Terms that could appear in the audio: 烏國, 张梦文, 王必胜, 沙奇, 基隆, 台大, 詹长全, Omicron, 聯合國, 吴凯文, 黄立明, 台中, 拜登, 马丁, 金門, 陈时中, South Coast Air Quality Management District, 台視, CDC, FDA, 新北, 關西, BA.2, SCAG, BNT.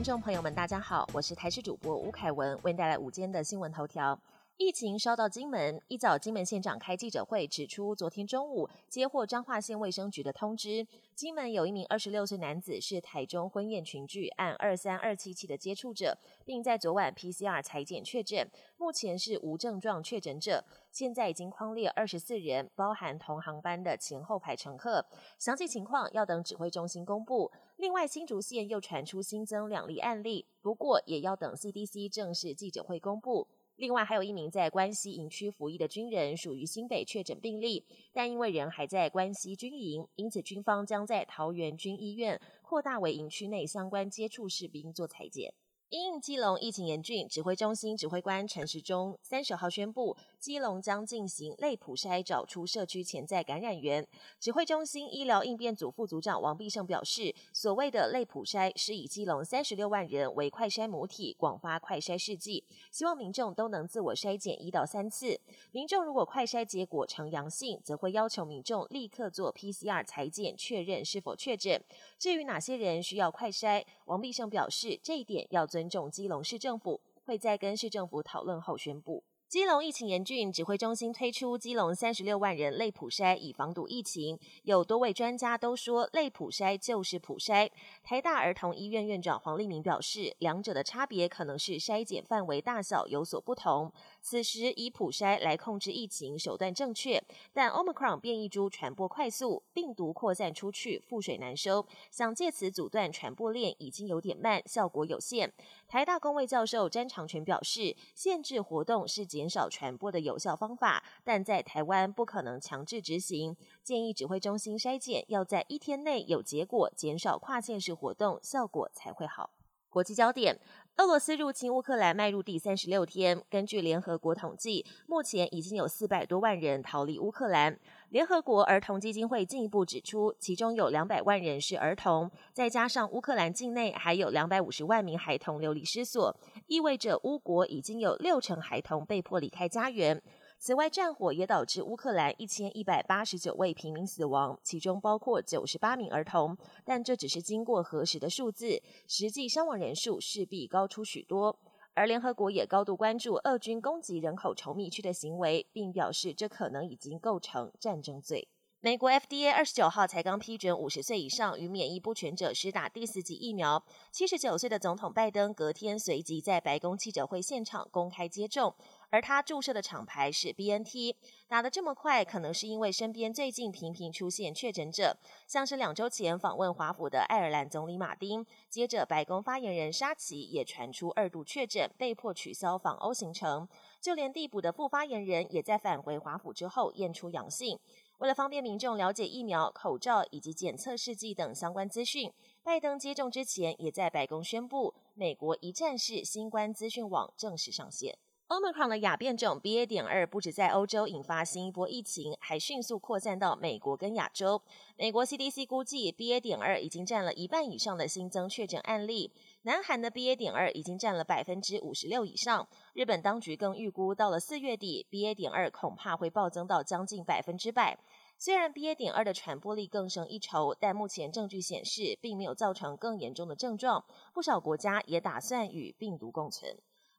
听众朋友们大家好，我是台视主播吴凯文，为您带来午间的新闻头条。疫情烧到金门，一早金门县长开记者会指出，昨天中午接获彰化县卫生局的通知，金门有一名26岁男子是台中婚宴群聚案23277的接触者，并在昨晚 PCR 采检确诊，目前是无症状确诊者，现在已经匡列24人，包含同航班的前后排乘客，详细情况要等指挥中心公布。另外，新竹县又传出新增2例案例，不过也要等 CDC 正式记者会公布。另外还有一名在关西营区服役的军人属于新北确诊病例，但因为人还在关西军营，因此军方将在桃园军医院扩大为营区内相关接触士兵做采检。因应基隆疫情严峻，指挥中心指挥官陈时中30号宣布，基隆将进行类普筛，找出社区潜在感染源。指挥中心医疗应变组副组长王必胜表示，所谓的类普筛是以基隆36万人为快筛母体，广发快筛试剂，希望民众都能自我筛检1到3次。民众如果快筛结果呈阳性，则会要求民众立刻做 PCR 采检，确认是否确诊。至于哪些人需要快筛，王必胜表示，这一点要尊重基隆市政府，会再跟市政府讨论后宣布。基隆疫情严峻，指挥中心推出基隆36万人类普筛，以防堵疫情。有多位专家都说，类普筛就是普筛。台大儿童医院院长黄立明表示，两者的差别可能是筛检范围大小有所不同。此时以普筛来控制疫情手段正确，但 Omicron 变异株传播快速，病毒扩散出去，覆水难收，想借此阻断传播链已经有点慢，效果有限。台大公卫教授詹长全表示，限制活动是减少传播的有效方法，但在台湾不可能强制执行，建议指挥中心筛检要在一天内有结果，减少跨县市活动，效果才会好。国际焦点，俄罗斯入侵乌克兰迈入第36天，根据联合国统计，目前已经有400多万人逃离乌克兰。联合国儿童基金会进一步指出，其中有200万人是儿童，再加上乌克兰境内还有250万名孩童流离失所，意味着乌国已经有60%孩童被迫离开家园。此外，战火也导致乌克兰1189位平民死亡，其中包括98名儿童，但这只是经过核实的数字，实际伤亡人数势必高出许多。而联合国也高度关注俄军攻击人口稠密区的行为，并表示这可能已经构成战争罪。美国 FDA 29号才刚批准50岁以上与免疫不全者施打第4剂疫苗，79岁的总统拜登隔天随即在白宫记者会现场公开接种，而他注射的厂牌是 BNT。 打得这么快，可能是因为身边最近频频出现确诊者，像是2周前访问华府的爱尔兰总理马丁，接着白宫发言人沙奇也传出2度确诊，被迫取消访欧行程，就连地补的副发言人也在返回华府之后验出阳性。为了方便民众了解疫苗、口罩以及检测试剂等相关资讯，拜登接种之前也在白宫宣布，美国一站式新冠资讯网正式上线。Omicron 的亚变种 BA.2 不止在欧洲引发新一波疫情，还迅速扩散到美国跟亚洲。美国 CDC 估计 BA.2 已经占了1半以上的新增确诊案例，南韩的 BA.2 已经占了 56% 以上，日本当局更预估到了4月底 BA.2 恐怕会暴增到将近 100%。虽然 BA.2 的传播力更胜一筹，但目前证据显示并没有造成更严重的症状，不少国家也打算与病毒共存。